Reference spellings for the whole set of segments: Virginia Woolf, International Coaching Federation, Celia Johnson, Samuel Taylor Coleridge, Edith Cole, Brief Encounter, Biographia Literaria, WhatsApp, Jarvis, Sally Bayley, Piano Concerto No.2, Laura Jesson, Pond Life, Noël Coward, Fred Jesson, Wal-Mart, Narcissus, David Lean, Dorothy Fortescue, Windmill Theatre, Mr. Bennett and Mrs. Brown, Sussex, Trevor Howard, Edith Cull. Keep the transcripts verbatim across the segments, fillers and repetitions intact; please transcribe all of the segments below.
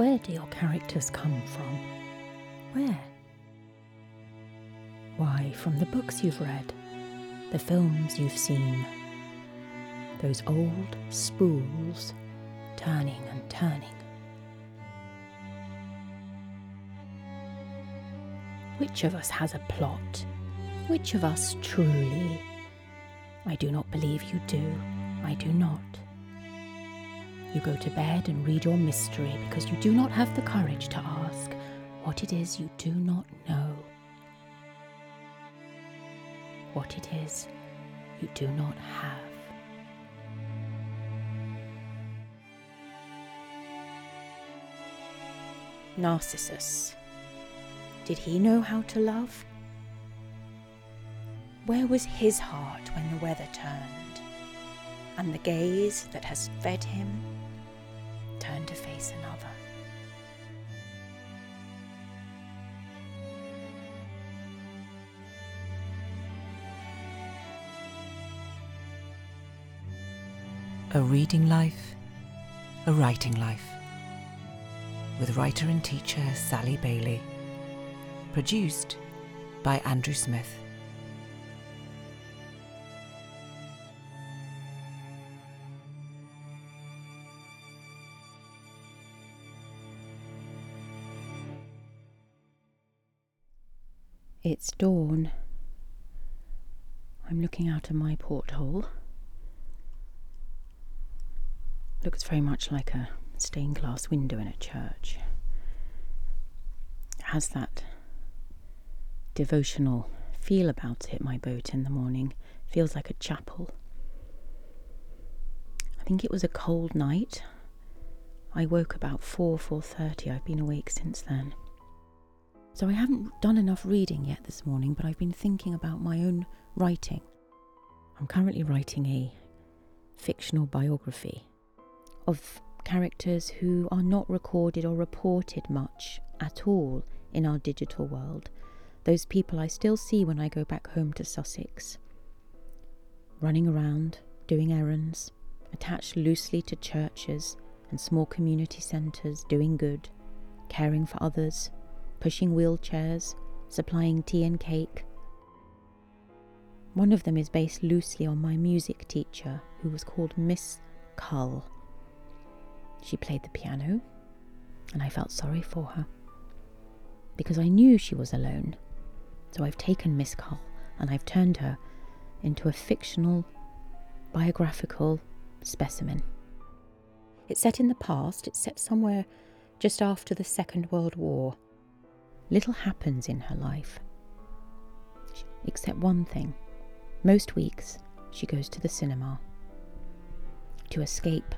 Where do your characters come from? Where? Why, from the books you've read, the films you've seen, those old spools turning and turning. Which of us has a plot? Which of us truly? I do not believe you do. I do not. You go to bed and read your mystery because you do not have the courage to ask what it is you do not know. What it is you do not have. Narcissus. Did he know how to love? Where was his heart when the weather turned, and the gaze that has fed him turned to face another? A reading life, a writing life, with writer and teacher Sally Bayley, produced by Andrew Smith. It's dawn. I'm looking out of my porthole. Looks very much like a stained glass window in a church. It has that devotional feel about it, my boat in the morning. Feels like a chapel. I think it was a cold night. I woke about four, four thirty. I've been awake since then. So I haven't done enough reading yet this morning, but I've been thinking about my own writing. I'm currently writing a fictional biography of characters who are not recorded or reported much at all in our digital world. Those people I still see when I go back home to Sussex, running around, doing errands, attached loosely to churches and small community centres, doing good, caring for others, pushing wheelchairs, supplying tea and cake. One of them is based loosely on my music teacher, who was called Miss Cull. She played the piano, and I felt sorry for her, because I knew she was alone. So I've taken Miss Cull, and I've turned her into a fictional, biographical specimen. It's set in the past. It's set somewhere just after the Second World War. Little happens in her life, except one thing. Most weeks, she goes to the cinema to escape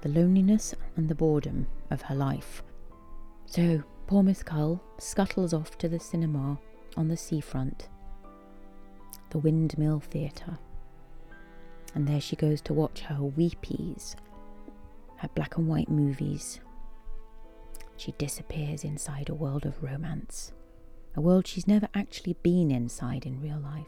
the loneliness and the boredom of her life. So poor Miss Cull scuttles off to the cinema on the seafront, the Windmill Theatre, and there she goes to watch her weepies, her black and white movies. She disappears inside a world of romance, a world she's never actually been inside in real life.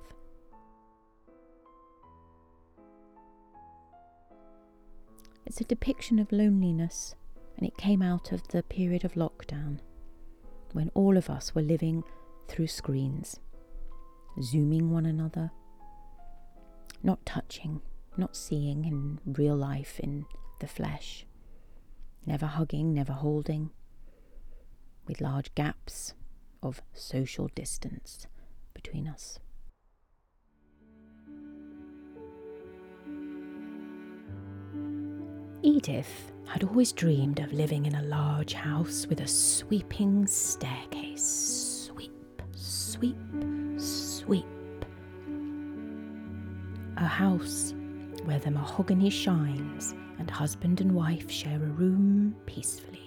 It's a depiction of loneliness, and it came out of the period of lockdown, when all of us were living through screens, zooming one another, not touching, not seeing in real life, in the flesh, never hugging, never holding, with large gaps of social distance between us. Edith had always dreamed of living in a large house with a sweeping staircase. Sweep, sweep, sweep. A house where the mahogany shines and husband and wife share a room peacefully.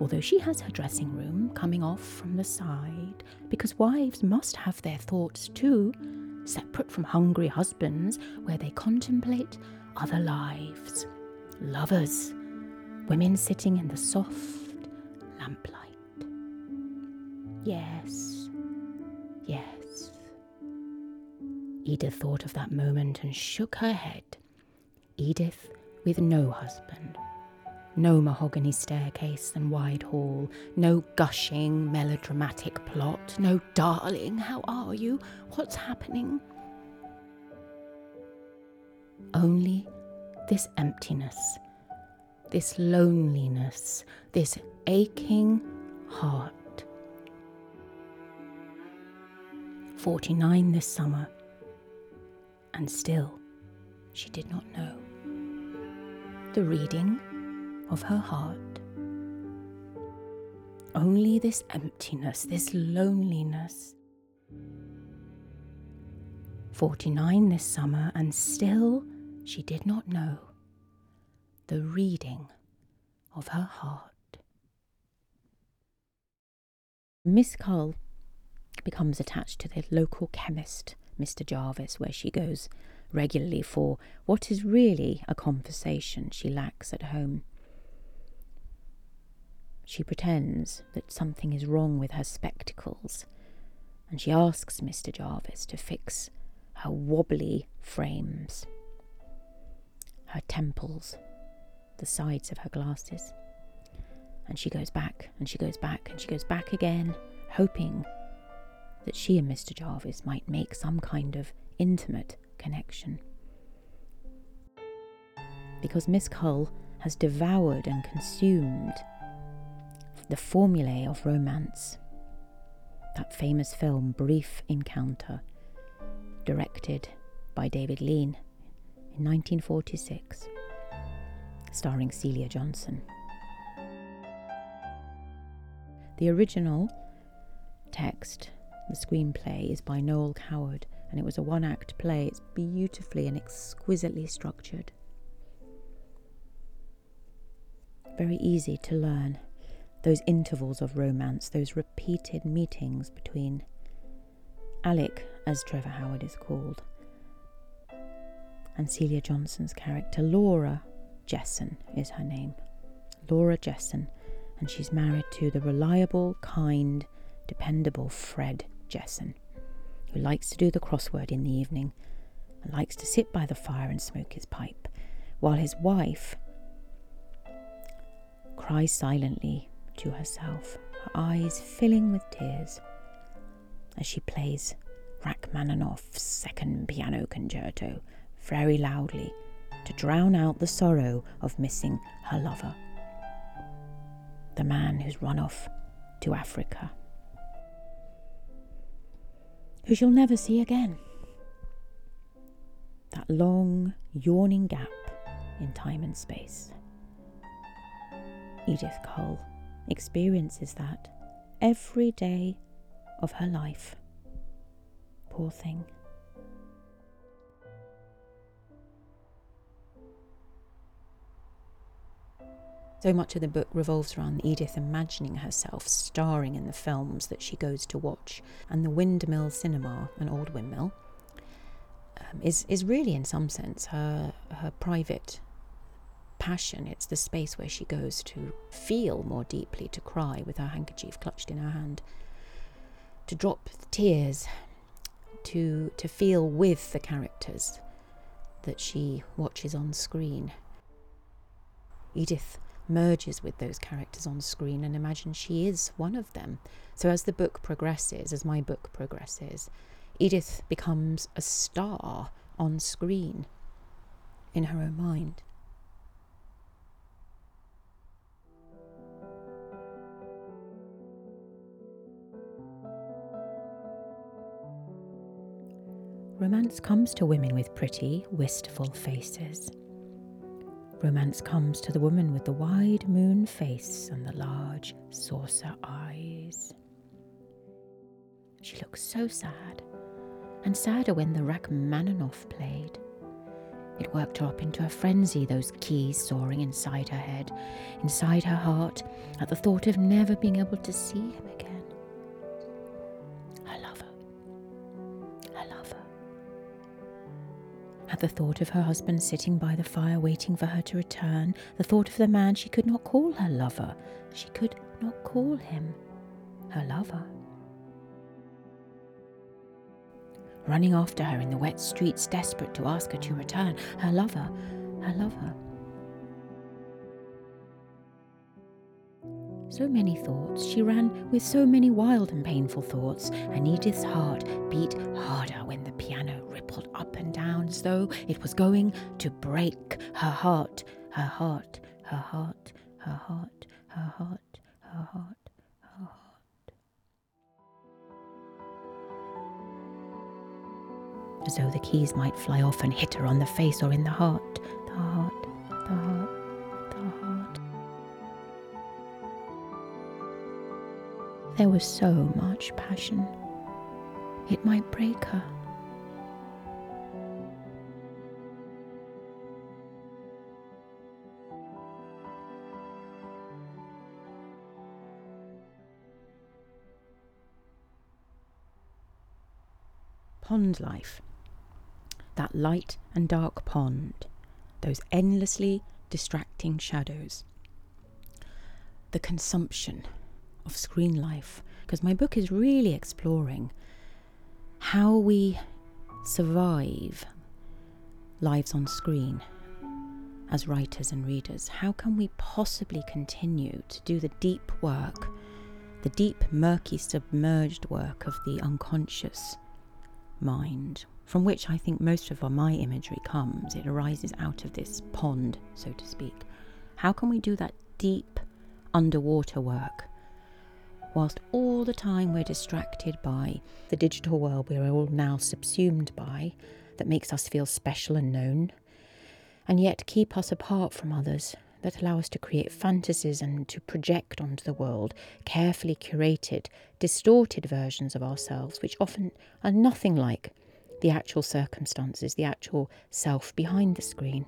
Although she has her dressing room coming off from the side, because wives must have their thoughts too, separate from hungry husbands, where they contemplate other lives. Lovers, women sitting in the soft lamplight. Yes, yes. Edith thought of that moment and shook her head. Edith with no husband. No mahogany staircase and wide hall, no gushing melodramatic plot, no darling, how are you? What's happening? Only this emptiness, this loneliness, this aching heart. forty-nine this summer, and still she did not know the reading of her heart. Only this emptiness, this loneliness. forty-nine this summer, and still she did not know the reading of her heart. Miss Cull becomes attached to the local chemist, Mister Jarvis, where she goes regularly for what is really a conversation she lacks at home. She pretends that something is wrong with her spectacles, and she asks Mister Jarvis to fix her wobbly frames, her temples, the sides of her glasses. And she goes back, and she goes back, and she goes back again, hoping that she and Mister Jarvis might make some kind of intimate connection. Because Miss Cull has devoured and consumed the formulae of romance. That famous film, Brief Encounter, directed by David Lean in nineteen forty-six, starring Celia Johnson. The original text, the screenplay, is by Noël Coward, and it was a one-act play. It's beautifully and exquisitely structured. Very easy to learn those intervals of romance, those repeated meetings between Alec, as Trevor Howard is called, and Celia Johnson's character. Laura Jesson is her name. Laura Jesson, and she's married to the reliable, kind, dependable Fred Jesson, who likes to do the crossword in the evening and likes to sit by the fire and smoke his pipe, while his wife cries silently to herself, her eyes filling with tears as she plays Rachmaninoff's second piano concerto very loudly to drown out the sorrow of missing her lover, the man who's run off to Africa, who she'll never see again. That long, yawning gap in time and space. Edith Cole experiences that every day of her life. Poor thing. So much of the book revolves around Edith imagining herself starring in the films that she goes to watch, and the Windmill Cinema, an old windmill, um, is, is really in some sense her, her private passion. It's the space where she goes to feel more deeply, to cry with her handkerchief clutched in her hand, to drop tears, to, to feel with the characters that she watches on screen. Edith merges with those characters on screen and imagines she is one of them. So as the book progresses, as my book progresses, Edith becomes a star on screen in her own mind. Romance comes to women with pretty, wistful faces. Romance comes to the woman with the wide moon face and the large saucer eyes. She looks so sad, and sadder when the Rachmaninoff played. It worked her up into a frenzy, those keys soaring inside her head, inside her heart, at the thought of never being able to see him again. Her lover, her lover. At the thought of her husband sitting by the fire waiting for her to return, the thought of the man she could not call her lover, she could not call him her lover. Running after her in the wet streets, desperate to ask her to return, her lover, her lover. So many thoughts, she ran with so many wild and painful thoughts, and Edith's heart beat harder when the piano rippled up and down as though it was going to break her heart, her heart, her heart, her heart, her heart, her heart. As though the keys might fly off and hit her on the face or in the heart, the heart, the heart, the heart. There was so much passion. It might break her. Pond life, that light and dark pond, those endlessly distracting shadows, the consumption of screen life, because my book is really exploring how we survive lives on screen as writers and readers. How can we possibly continue to do the deep work, the deep, murky, submerged work of the unconscious mind, from which I think most of my imagery comes. It arises out of this pond, so to speak. How can we do that deep underwater work whilst all the time we're distracted by the digital world we're all now subsumed by, that makes us feel special and known, and yet keep us apart from others, that allow us to create fantasies and to project onto the world carefully curated, distorted versions of ourselves, which often are nothing like the actual circumstances, the actual self behind the screen.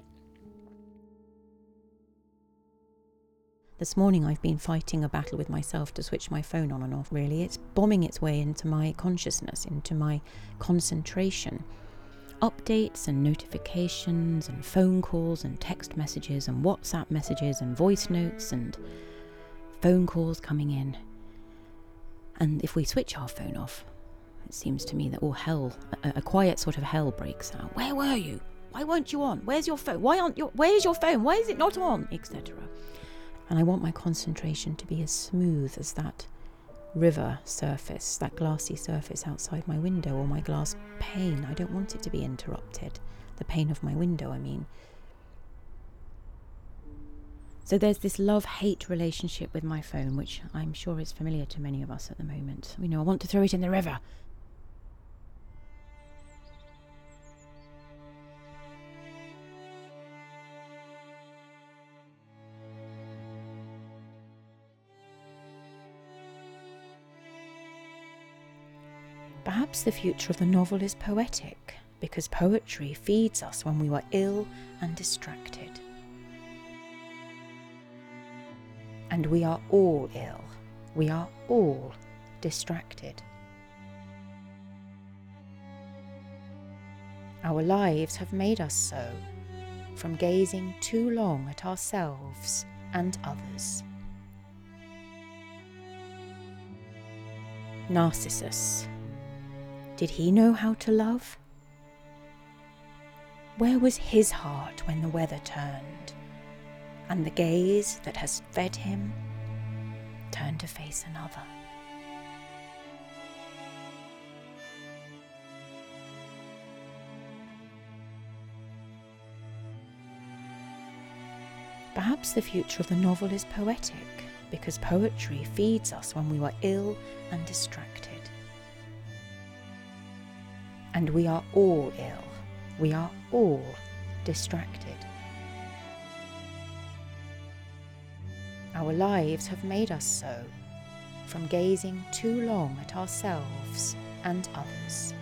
This morning I've been fighting a battle with myself to switch my phone on and off, really. It's bombing its way into my consciousness, into my concentration. Updates and notifications and phone calls and text messages and WhatsApp messages and voice notes and phone calls coming in. And if we switch our phone off, it seems to me that all hell, a, a quiet sort of hell breaks out. Where were you? Why weren't you on? Where's your phone? Why aren't your, where's your phone? Why is it not on? et cetera. And I want my concentration to be as smooth as that river surface, that glassy surface outside my window, or my glass pane. I don't want it to be interrupted, the pane of my window, I mean. So there's this love-hate relationship with my phone, which I'm sure is familiar to many of us at the moment. You know, I want to throw it in the river. Perhaps the future of the novel is poetic, because poetry feeds us when we were ill and distracted. And we are all ill. We are all distracted. Our lives have made us so, from gazing too long at ourselves and others. Narcissus. Did he know how to love? Where was his heart when the weather turned, and the gaze that has fed him turned to face another? Perhaps the future of the novel is poetic, because poetry feeds us when we were ill and distracted. And we are all ill. We are all distracted. Our lives have made us so, from gazing too long at ourselves and others.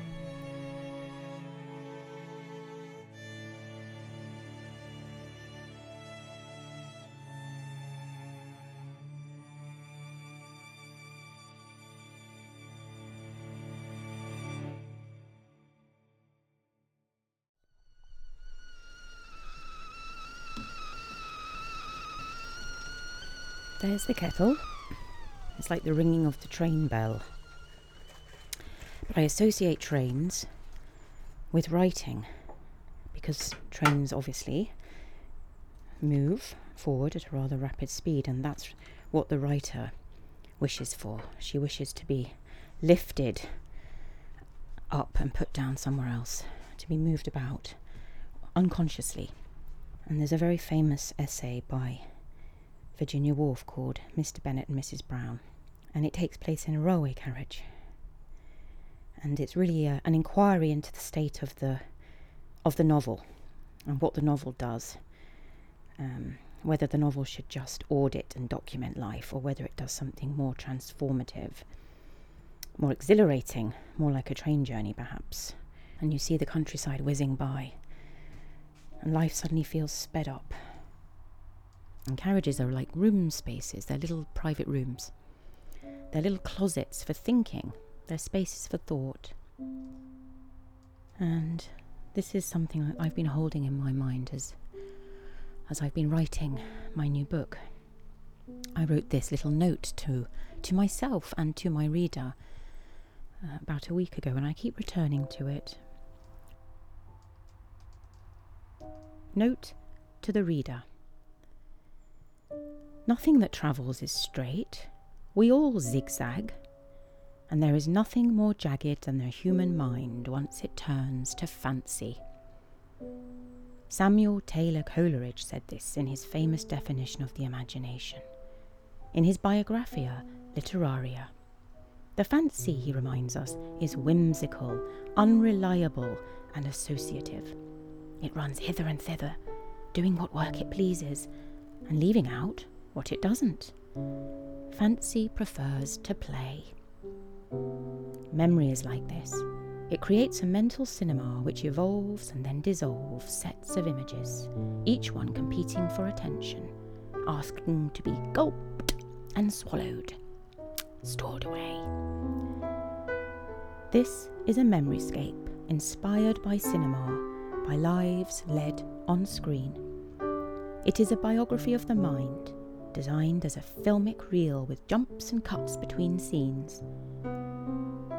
There's the kettle. It's like the ringing of the train bell. But I associate trains with writing, because trains obviously move forward at a rather rapid speed, and that's what the writer wishes for. She wishes to be lifted up and put down somewhere else, to be moved about unconsciously. And there's a very famous essay by Virginia Woolf called Mister Bennett and Missus Brown, and it takes place in a railway carriage. And it's really a, an inquiry into the state of the of the novel and what the novel does, um, whether the novel should just audit and document life, or whether it does something more transformative, more exhilarating, more like a train journey perhaps. And you see the countryside whizzing by, and life suddenly feels sped up. And carriages are like room spaces, they're little private rooms. They're little closets for thinking, they're spaces for thought. And this is something I've been holding in my mind as, as I've been writing my new book. I wrote this little note to, to myself and to my reader uh, about a week ago, and I keep returning to it. Note to the reader. Nothing that travels is straight. We all zigzag, and there is nothing more jagged than the human mind once it turns to fancy. Samuel Taylor Coleridge said this in his famous definition of the imagination, in his Biographia Literaria. The fancy, he reminds us, is whimsical, unreliable, and associative. It runs hither and thither, doing what work it pleases, and leaving out what it doesn't. Fancy prefers to play. Memory is like this. It creates a mental cinema which evolves and then dissolves sets of images, each one competing for attention, asking to be gulped and swallowed, stored away. This is a memoryscape inspired by cinema, by lives led on screen. It is a biography of the mind, designed as a filmic reel with jumps and cuts between scenes.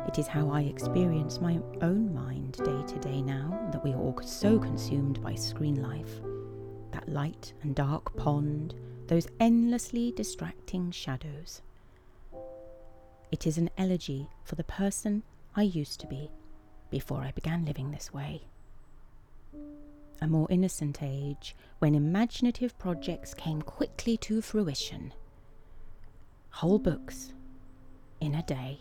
It is how I experience my own mind day to day now that we are all so consumed by screen life. That light and dark pond, those endlessly distracting shadows. It is an elegy for the person I used to be before I began living this way. A more innocent age, when imaginative projects came quickly to fruition. Whole books in a day.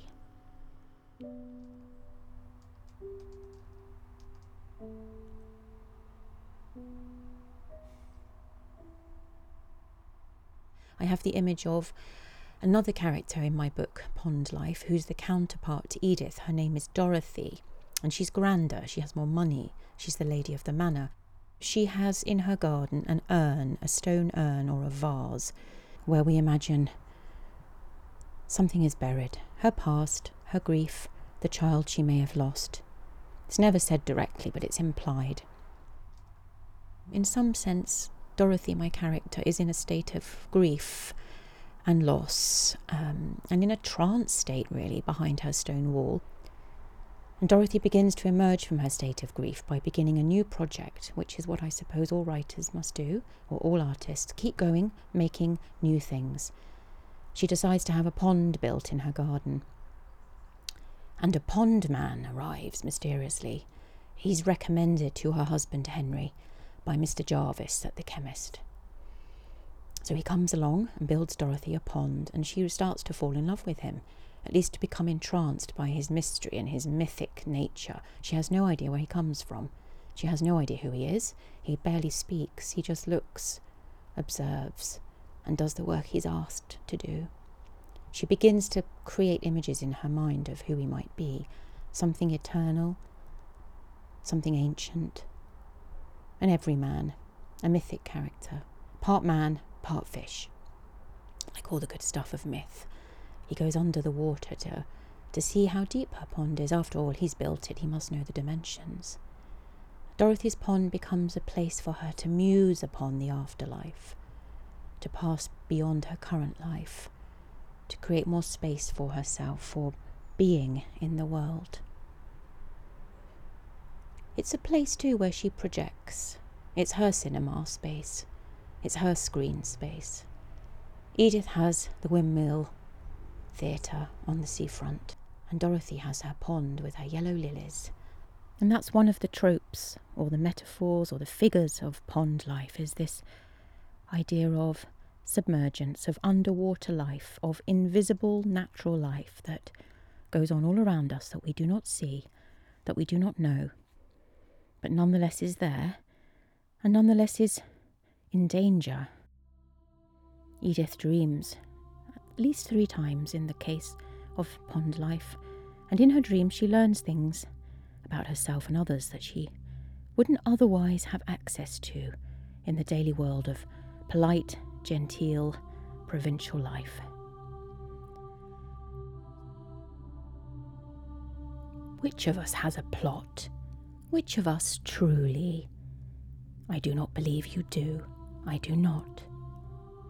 I have the image of another character in my book, Pond Life, who's the counterpart to Edith. Her name is Dorothy, and she's grander, she has more money, she's the lady of the manor. She has in her garden an urn, a stone urn or a vase, where we imagine something is buried. Her past, her grief, the child she may have lost. It's never said directly, but it's implied. In some sense, Dorothy, my character, is in a state of grief and loss, um, and in a trance state, really, behind her stone wall. And Dorothy begins to emerge from her state of grief by beginning a new project, which is what I suppose all writers must do, or all artists, keep going, making new things. She decides to have a pond built in her garden. And a pond man arrives mysteriously. He's recommended to her husband Henry by Mister Jarvis at the chemist. So he comes along and builds Dorothy a pond, and she starts to fall in love with him, at least to become entranced by his mystery and his mythic nature. She has no idea where he comes from. She has no idea who he is. He barely speaks. He just looks, observes, and does the work he's asked to do. She begins to create images in her mind of who he might be, something eternal, something ancient, an everyman, a mythic character, part man, part fish, like all the good stuff of myth. He goes under the water to, to see how deep her pond is. After all, he's built it, he must know the dimensions. Dorothy's pond becomes a place for her to muse upon the afterlife, to pass beyond her current life, to create more space for herself, for being in the world. It's a place too where she projects. It's her cinema space. It's her screen space. Edith has the Windmill Theatre on the seafront, and Dorothy has her pond with her yellow lilies. And that's one of the tropes, or the metaphors, or the figures of pond life, is this idea of submergence, of underwater life, of invisible natural life that goes on all around us, that we do not see, that we do not know, but nonetheless is there, and nonetheless is in danger. Edith dreams at least three times in the case of pond life, and in her dreams she learns things about herself and others that she wouldn't otherwise have access to in the daily world of polite, genteel, provincial life. Which of us has a plot? Which of us truly? I do not believe you do. I do not.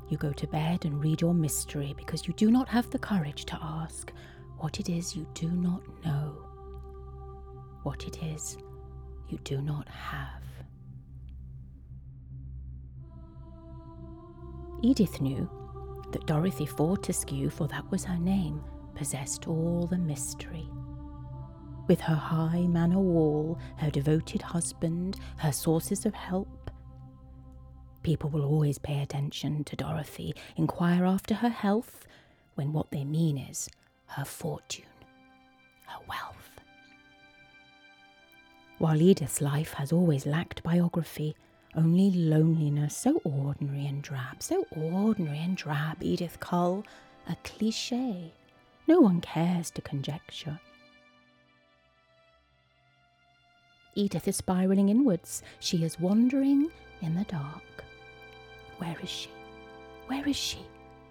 You go to bed and read your mystery because you do not have the courage to ask what it is you do not know. What it is you do not have. Edith knew that Dorothy Fortescue, for that was her name, possessed all the mystery. With her high manor wall, her devoted husband, her sources of help. People will always pay attention to Dorothy, inquire after her health, when what they mean is her fortune, her wealth. While Edith's life has always lacked biography, only loneliness, so ordinary and drab, so ordinary and drab, Edith Cull, a cliché. No one cares to conjecture. Edith is spiralling inwards. She is wandering in the dark. Where is she? Where is she?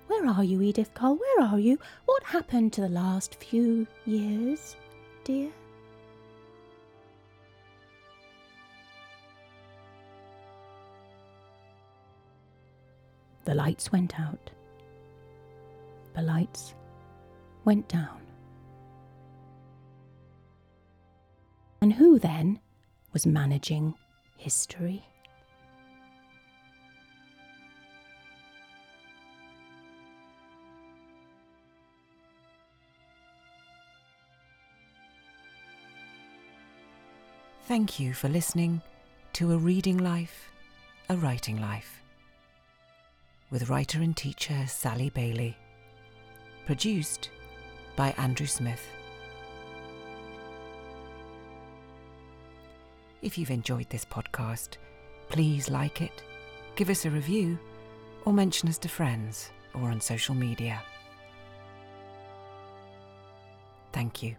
Where are you, Edith Cull? Where are you? What happened to the last few years, dear? The lights went out. The lights went down. And who then was managing history? Thank you for listening to A Reading Life, A Writing Life, with writer and teacher Sally Bayley. Produced by Andrew Smith. If you've enjoyed this podcast, please like it, give us a review, or mention us to friends or on social media. Thank you.